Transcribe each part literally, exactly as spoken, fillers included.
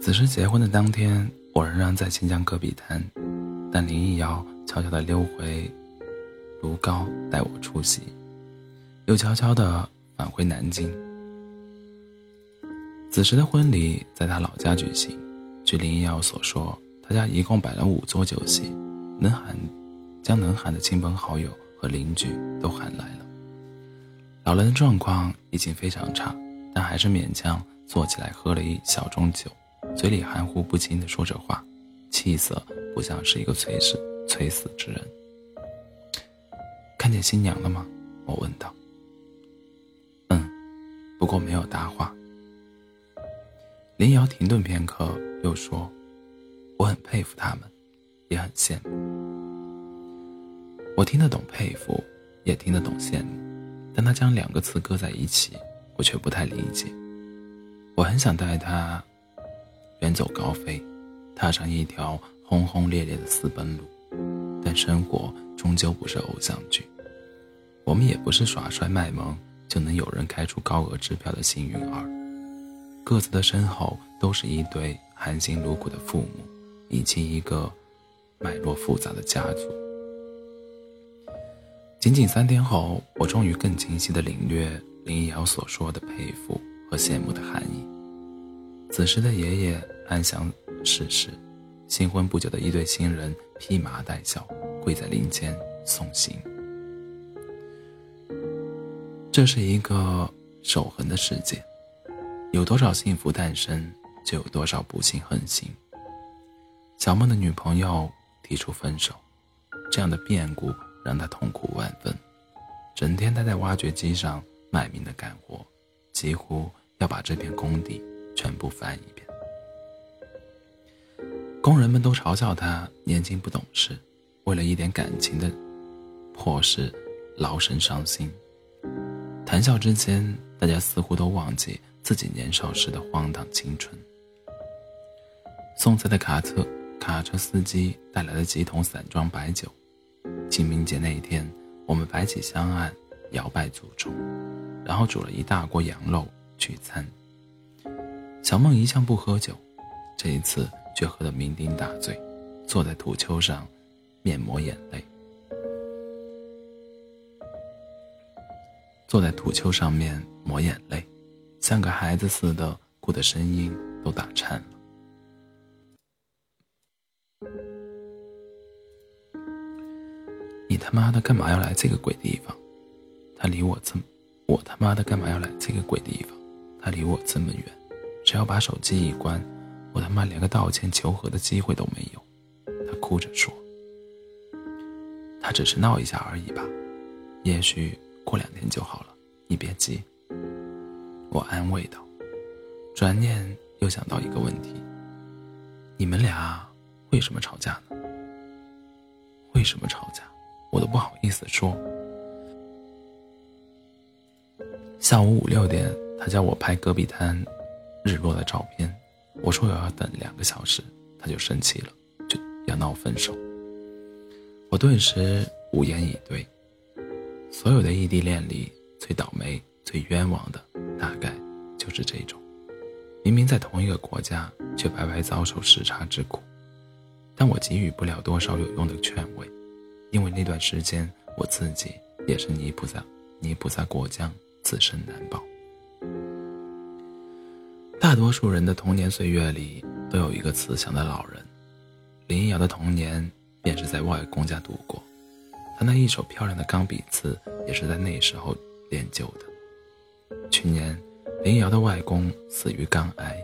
此时结婚的当天，我仍然在新疆戈壁滩，但林逸瑶悄悄地溜回卢高带我出席，又悄悄地返回南京。此时的婚礼在他老家举行，据林逸瑶所说，他家一共摆了五桌酒席，能喊将能喊的亲朋好友和邻居都喊来了。老人的状况已经非常差，但还是勉强坐起来喝了一小盅酒，嘴里含糊不清地说着话，气色不像是一个垂死垂死之人。看见新娘了吗？我问道。嗯，不过没有搭话。林瑶停顿片刻，又说：“我很佩服他们，也很羡慕。”我听得懂佩服，也听得懂羡慕，但他将两个词搁在一起，我却不太理解。我很想带他远走高飞，踏上一条轰轰烈烈的私奔路，但生活终究不是偶像剧，我们也不是耍帅卖萌就能有人开出高额支票的幸运儿。各自的身后都是一对含辛茹苦的父母，以及一个脉络复杂的家族。仅仅三天后，我终于更清晰地领略林逸瑶所说的佩服和羡慕的含义。此时的爷爷安详逝世，新婚不久的一对新人披麻戴孝跪在灵前送行。这是一个守恒的世界，有多少幸福诞生，就有多少不幸横行。小梦的女朋友提出分手，这样的变故让他痛苦万分，整天待在挖掘机上卖命的干活，几乎要把这片工地全部翻一遍。工人们都嘲笑他年轻不懂事，为了一点感情的破事劳神伤心。谈笑之间，大家似乎都忘记自己年少时的荒唐青春。送菜的卡车卡车司机带来了几桶散装白酒。清明节那一天，我们摆起香案，摇摆祖宗，然后煮了一大锅羊肉聚餐。小梦一向不喝酒，这一次却喝得酩酊大醉，坐在土丘上面抹眼泪。坐在土丘上面抹眼泪，像个孩子似的，哭的声音都打颤了。你他妈的干嘛要来这个鬼地方？他离我这么，我他妈的干嘛要来这个鬼地方？他离我这么远，只要把手机一关，我他妈连个道歉求和的机会都没有。他哭着说：“他只是闹一下而已吧，也许过两天就好了，你别急。”我安慰道。转念又想到一个问题：你们俩为什么吵架呢？为什么吵架？我都不好意思说。下午五六点，他叫我拍戈壁滩日落的照片，我说我要等两个小时，他就生气了，就要闹分手。我顿时无言以对。所有的异地恋里，最倒霉、最冤枉的，大概就是这种，明明在同一个国家，却白白遭受时差之苦。但我给予不了多少有用的劝慰，因为那段时间我自己也是泥菩萨，泥菩萨过江，自身难保。大多数人的童年岁月里都有一个慈祥的老人，林逸瑶的童年便是在外公家度过，他那一手漂亮的钢笔字也是在那时候练就的。去年林逸瑶的外公死于肝癌，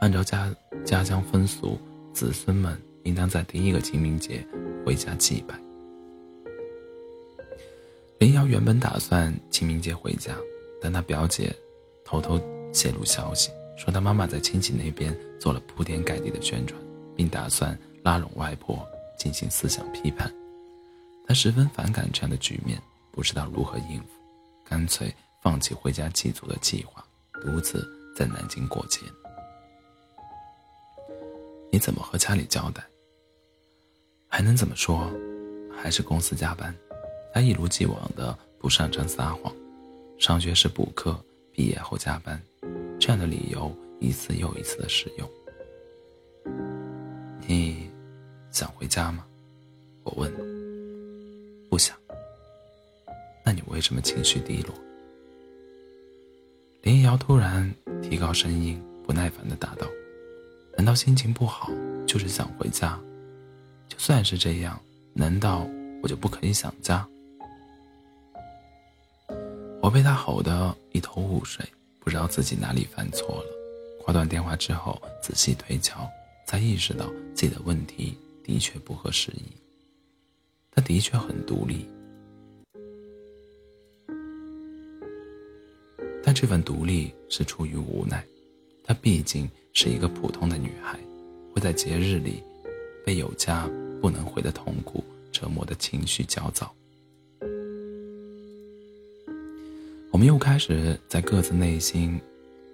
按照家家乡风俗，子孙们应当在第一个清明节回家祭拜。林瑶原本打算清明节回家，但她表姐偷偷泄露消息，说她妈妈在亲戚那边做了铺天盖地的宣传，并打算拉拢外婆进行思想批判。她十分反感这样的局面，不知道如何应付，干脆放弃回家祭祖的计划，独自在南京过节。你怎么和家里交代？还能怎么说？还是公司加班，他一如既往的不擅长撒谎，上学时补课，毕业后加班，这样的理由一次又一次的使用。你想回家吗？我问。不想。那你为什么情绪低落？林瑶突然提高声音，不耐烦地答道，难道心情不好就是想回家？就算是这样，难道我就不可以想家？我被他吼得一头雾水，不知道自己哪里犯错了。挂断电话之后仔细推敲，才意识到自己的问题的确不合时宜。他的确很独立，但这份独立是出于无奈。她毕竟是一个普通的女孩，会在节日里被有家不能回的痛苦折磨的情绪焦躁。我们又开始在各自内心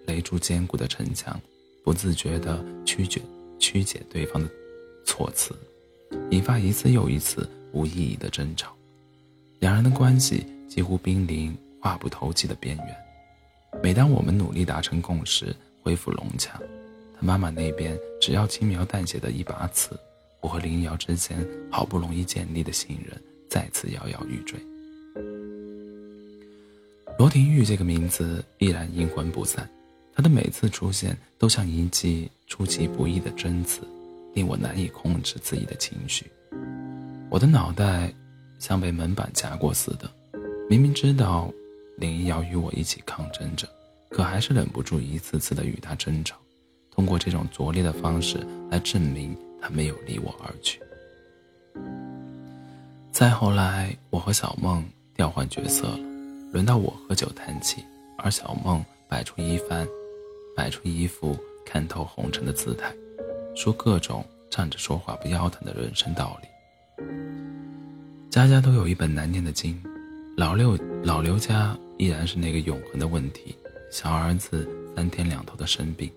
垒筑坚固的城墙，不自觉地曲解曲解对方的措辞，引发一次又一次无意义的争吵。两人的关系几乎濒临话不投机的边缘。每当我们努力达成共识，恢复融洽，他妈妈那边只要轻描淡写的一把刺，我和林瑶之间好不容易建立的信任再次摇摇欲坠。罗廷玉这个名字依然阴魂不散，他的每次出现都像一记出其不意的针刺，令我难以控制自己的情绪。我的脑袋像被门板夹过似的，明明知道林瑶与我一起抗争着，可还是忍不住一次次的与他争吵，通过这种拙劣的方式来证明他没有离我而去。再后来，我和小梦调换角色了，轮到我喝酒叹气，而小梦摆出一番摆出一副看透红尘的姿态，说各种站着说话不腰疼的人生道理。家家都有一本难念的经，老六老刘家依然是那个永恒的问题，小儿子三天两头的生病，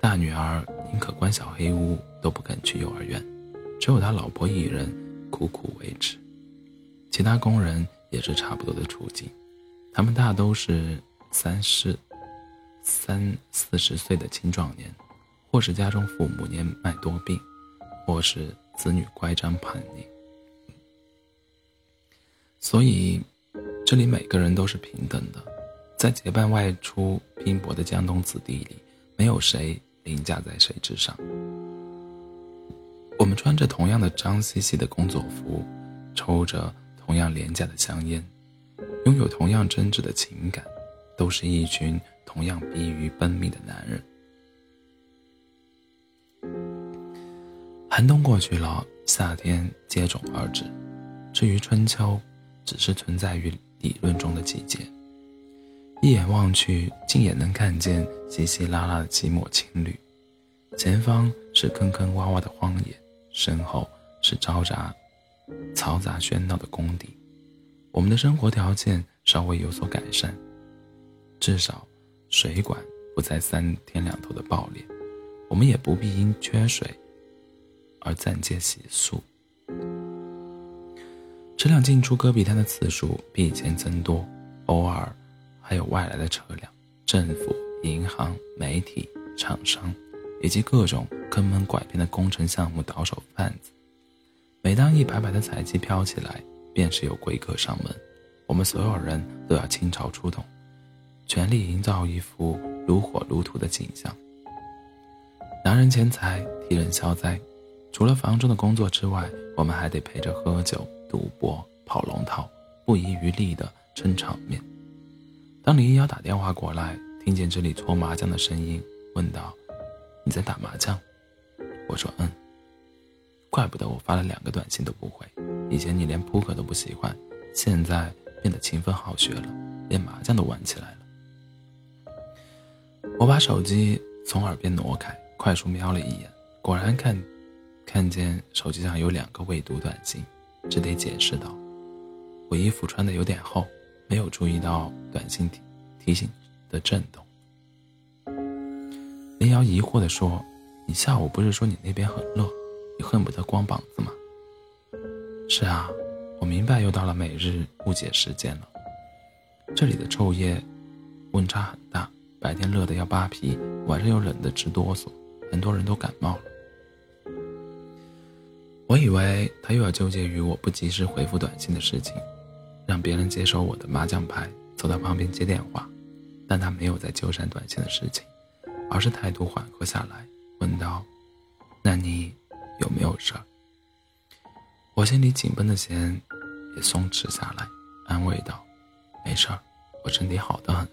大女儿宁可关小黑屋都不肯去幼儿园，只有他老婆一人苦苦维持。其他工人也是差不多的处境，他们大都是三十三四十岁的青壮年，或是家中父母年迈多病，或是子女乖张叛逆。所以这里每个人都是平等的，在结伴外出拼搏的江东子弟里，没有谁凌驾在谁之上。我们穿着同样的脏兮兮的工作服，抽着同样廉价的香烟，拥有同样真挚的情感，都是一群同样疲于奔命的男人。寒冬过去了，夏天接踵而至，至于春秋，只是存在于理论中的季节。一眼望去，竟也能看见稀稀拉拉的寂寞情侣，前方是坑坑洼洼的荒野，身后是嘈杂嘈杂喧闹的工地。我们的生活条件稍微有所改善，至少水管不再三天两头的爆裂，我们也不必因缺水而暂借洗漱。车辆进出戈壁滩的次数比以前增多，偶尔还有外来的车辆，政府、银行、媒体、厂商，以及各种坑蒙拐骗的工程项目倒手贩子。每当一排排的彩旗飘起来，便是有贵客上门，我们所有人都要倾巢出动，全力营造一幅如火如荼的景象。拿人钱财，替人消灾。除了房中的工作之外，我们还得陪着喝酒、赌博、跑龙套，不遗余力地撑场面。当林瑶打电话过来，听见这里搓麻将的声音，问道，你在打麻将？我说嗯。怪不得我发了两个短信都不回，以前你连扑克都不喜欢，现在变得勤奋好学了，连麻将都玩起来了。我把手机从耳边挪开，快速瞄了一眼，果然看看见手机上有两个未读短信，只得解释道，我衣服穿得有点厚，没有注意到短信 提, 提醒的震动。林瑶疑惑地说，你下午不是说你那边很热，你恨不得光膀子吗？是啊，我明白又到了每日误解时间了。这里的昼夜温差很大，白天热得要扒皮，晚上又冷得直哆嗦，很多人都感冒了。我以为他又要纠结于我不及时回复短信的事情，让别人接手我的麻将牌，走到旁边接电话，但他没有再纠缠短信的事情，而是态度缓和下来，问道：那你有没有事儿？我心里紧绷的弦也松弛下来，安慰道：没事儿，我身体好得很，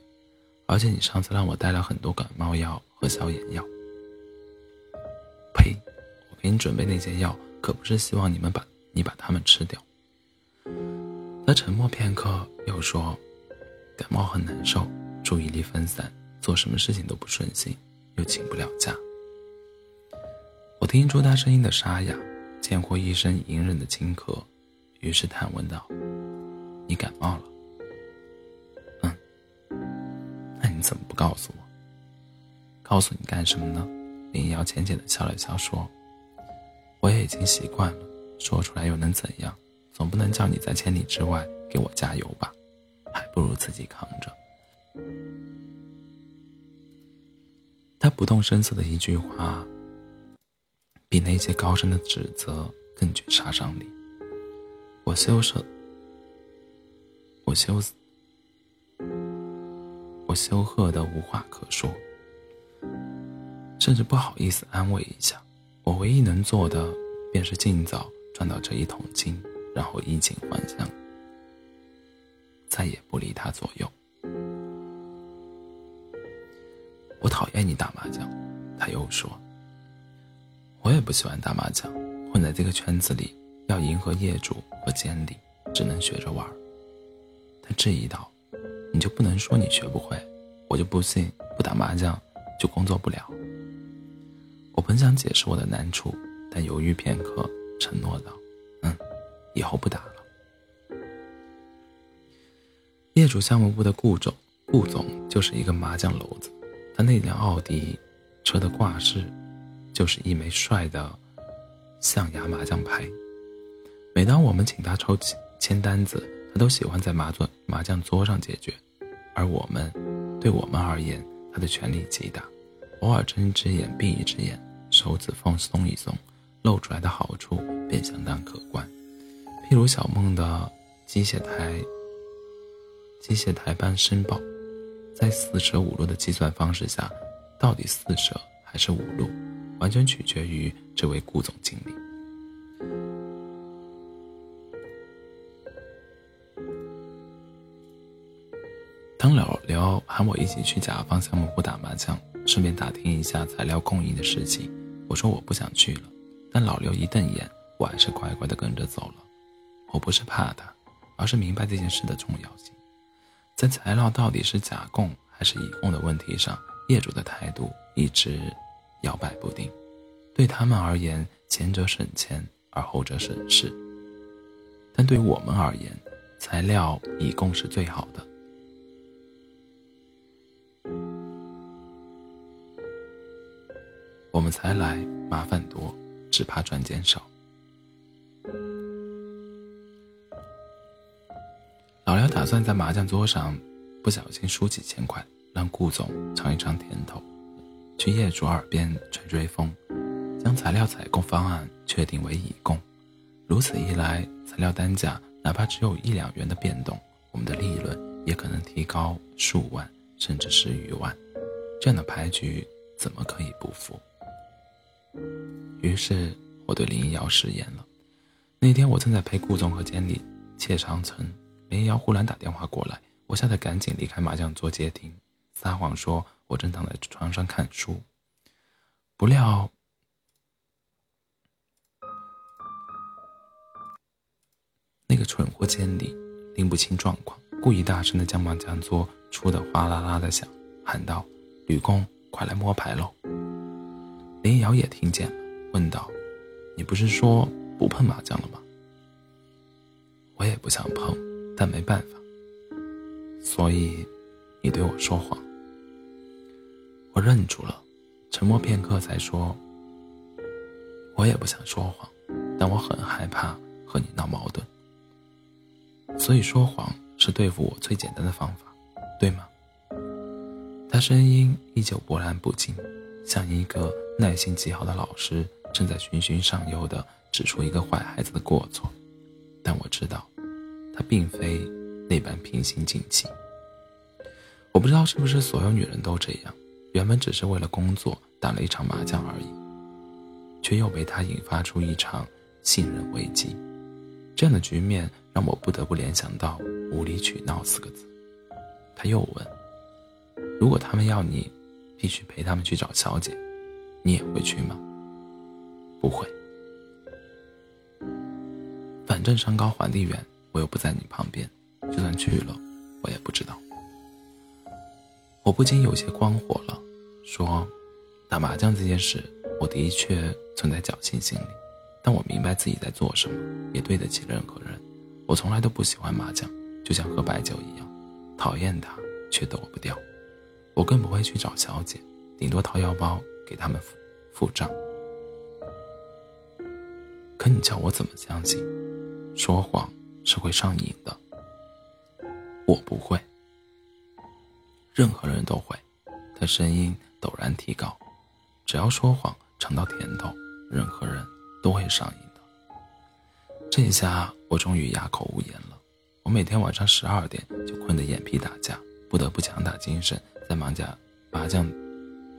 而且你上次让我带了很多感冒药和消炎药。呸，我给你准备那些药可不是希望你们把你把它们吃掉。他沉默片刻，又说：感冒很难受，注意力分散，做什么事情都不顺心，又请不了假。我听出他声音的沙哑，见过一身隐忍的轻咳，于是探问道：你感冒了？嗯，那你怎么不告诉我？告诉你干什么呢？林瑶浅浅地笑了笑说：我也已经习惯了，说出来又能怎样？总不能叫你在千里之外给我加油吧，还不如自己扛着。他不动声色的一句话，比那些高深的指责更具杀伤力。我羞涩，我羞，我羞涩的无话可说，甚至不好意思安慰一下。我唯一能做的便是尽早赚到这一桶金，然后衣锦还乡，再也不离他左右。我讨厌你打麻将，他又说。我也不喜欢打麻将，混在这个圈子里，要迎合业主和监理，只能学着玩。他质疑道：你就不能说你学不会？我就不信不打麻将就工作不了。我本想解释我的难处，但犹豫片刻，承诺道：嗯，以后不打了。业主项目部的顾总顾总就是一个麻将篓子，他那辆奥迪车的挂饰就是一枚帅的象牙麻将牌。每当我们请他抽签单子，他都喜欢在麻将麻将桌上解决，而我们对我们而言，他的权力极大，偶尔睁一只眼闭一只眼，手指放松一松，露出来的好处便相当可观。譬如小梦的机械台机械台般申报，在四舍五入的计算方式下，到底四舍还是五入，完全取决于这位顾总经理。当老刘喊我一起去甲方项目部打麻将，顺便打听一下材料供应的事情，我说我不想去了，但老刘一瞪眼，我还是乖乖地跟着走了。我不是怕他，而是明白这件事的重要性。在材料到底是甲供还是乙供的问题上，业主的态度一直摇摆不定，对他们而言，前者省钱而后者省事，但对我们而言，材料乙供是最好的。我们才来麻烦多，只怕赚钱少。老廖打算在麻将桌上不小心输几千块，让顾总尝一尝甜头，去业主耳边吹吹风，将材料采购方案确定为乙供。如此一来，材料单价哪怕只有一两元的变动，我们的利润也可能提高数万甚至十余万，这样的牌局怎么可以不服？于是我对林瑶食言了。那天我正在陪顾总和监理切长城，林瑶忽然打电话过来，我吓得赶紧离开麻将桌接听，撒谎说我正躺在床上看书。不料那个蠢货监理拎不清状况，故意大声地将麻将桌出得哗啦啦的响，喊道：吕公，快来摸牌喽！林瑶也听见了，问道：你不是说不碰麻将了吗？我也不想碰，但没办法。所以你对我说谎。我愣住了，沉默片刻才说：我也不想说谎，但我很害怕和你闹矛盾，所以说谎是对付我最简单的方法。对吗？他声音依旧波澜不惊，像一个耐心极好的老师正在循循善诱地指出一个坏孩子的过错。但我知道他并非那般平心静气。我不知道是不是所有女人都这样，原本只是为了工作打了一场麻将而已，却又被他引发出一场信任危机。这样的局面让我不得不联想到无理取闹四个字。他又问，如果他们要你必须陪他们去找小姐，你也会去吗？不会，反正山高皇帝远，我又不在你旁边，就算去了我也不知道。我不禁有些光火了，说打麻将这件事我的确存在侥幸心理，但我明白自己在做什么，也对得起任何人。我从来都不喜欢麻将，就像喝白酒一样，讨厌它却躲不掉。我更不会去找小姐，顶多掏腰包给他们 付, 付账。可你叫我怎么相信说谎是会上瘾的？我不会，任何人都会。他声音陡然提高，只要说谎尝到甜头，任何人都会上瘾的。这一下我终于哑口无言了。我每天晚上十二点就困得眼皮打架，不得不强打精神，在麻将麻将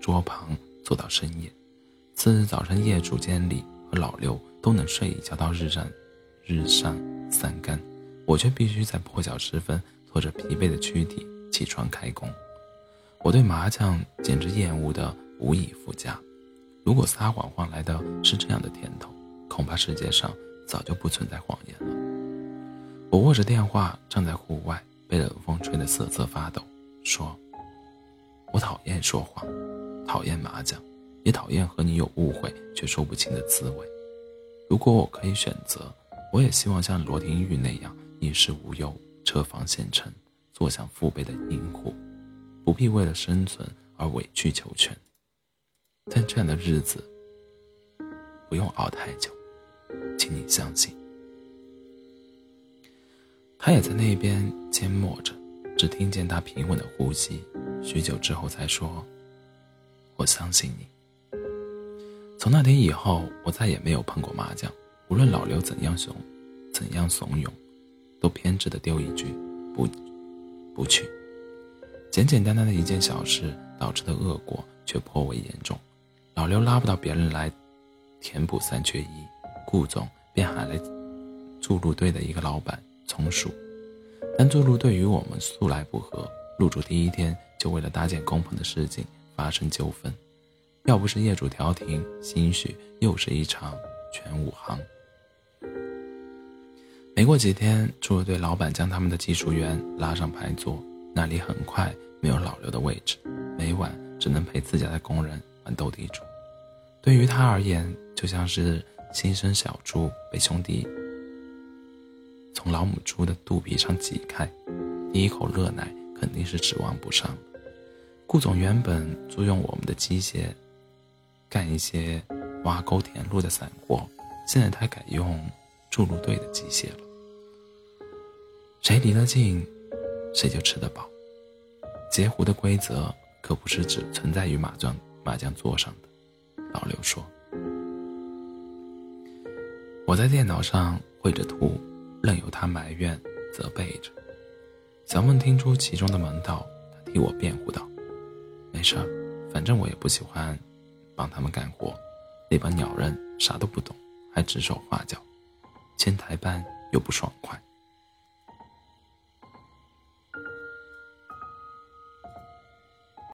桌旁坐到深夜。次日早晨，业主监理和老刘都能睡一觉到日上日上三竿，我却必须在破晓时分拖着疲惫的躯体起床开工。我对麻将简直厌恶的无以复加，如果撒谎换来的是这样的甜头，恐怕世界上早就不存在谎言了。我握着电话站在户外，被冷风吹得瑟瑟发抖，说我讨厌说谎，讨厌麻将，也讨厌和你有误会却说不清的滋味。如果我可以选择，我也希望像罗廷玉那样衣食无忧，车房现成，坐享父辈的荫户，不必为了生存而委曲求全。但这样的日子不用熬太久，请你相信。他也在那边缄默着，只听见他平稳的呼吸，许久之后才说，我相信你。从那天以后，我再也没有碰过麻将，无论老刘怎样怂怎样怂恿，都偏执地丢一句不不去。简简单单的一件小事导致的恶果却颇为严重。老刘拉不到别人来填补三缺一，顾总便喊来筑路队的一个老板从属，但筑路队与我们素来不合，入住第一天就为了搭建工棚的事情发生纠纷，要不是业主调停，兴许又是一场全武行。没过几天，筑路队老板将他们的技术员拉上牌桌，那里很快没有老刘的位置，每晚只能陪自家的工人玩斗地主。对于他而言，就像是新生小猪被兄弟从老母猪的肚皮上挤开，第一口热奶肯定是指望不上。顾总原本租用我们的机械干一些挖沟填路的散活，现在他改用筑路队的机械了。谁离得近谁就吃得饱。截胡的规则可不是只存在于麻将麻将桌上的。老刘说，我在电脑上绘着图，任由他埋怨责备着。小梦听出其中的门道，他替我辩护道，没事儿，反正我也不喜欢帮他们干活，那帮鸟人啥都不懂，还指手画脚，千台班又不爽快。